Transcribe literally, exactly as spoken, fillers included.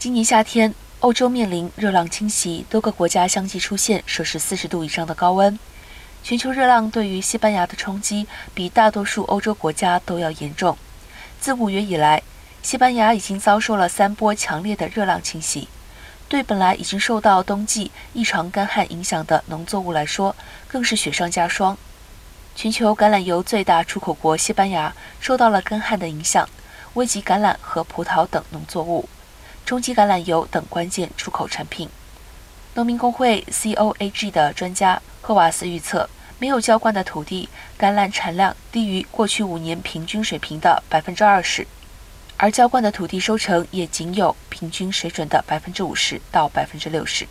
今年夏天，欧洲面临热浪侵袭，多个国家相继出现摄氏四十度以上的高温。全球热浪对于西班牙的冲击比大多数欧洲国家都要严重。自五月以来，西班牙已经遭受了三波强烈的热浪侵袭。对本来已经受到冬季异常干旱影响的农作物来说，更是雪上加霜。全球橄榄油最大出口国西班牙受到了干旱的影响，危及橄榄和葡萄等农作物，冲击橄榄油等关键出口产品。农民工会 C O A G 的专家赫瓦斯预测，没有浇灌的土地，橄榄产量低于过去五年平均水平的 百分之二十， 而浇灌的土地收成也仅有平均水准的 百分之五十 到 百分之六十。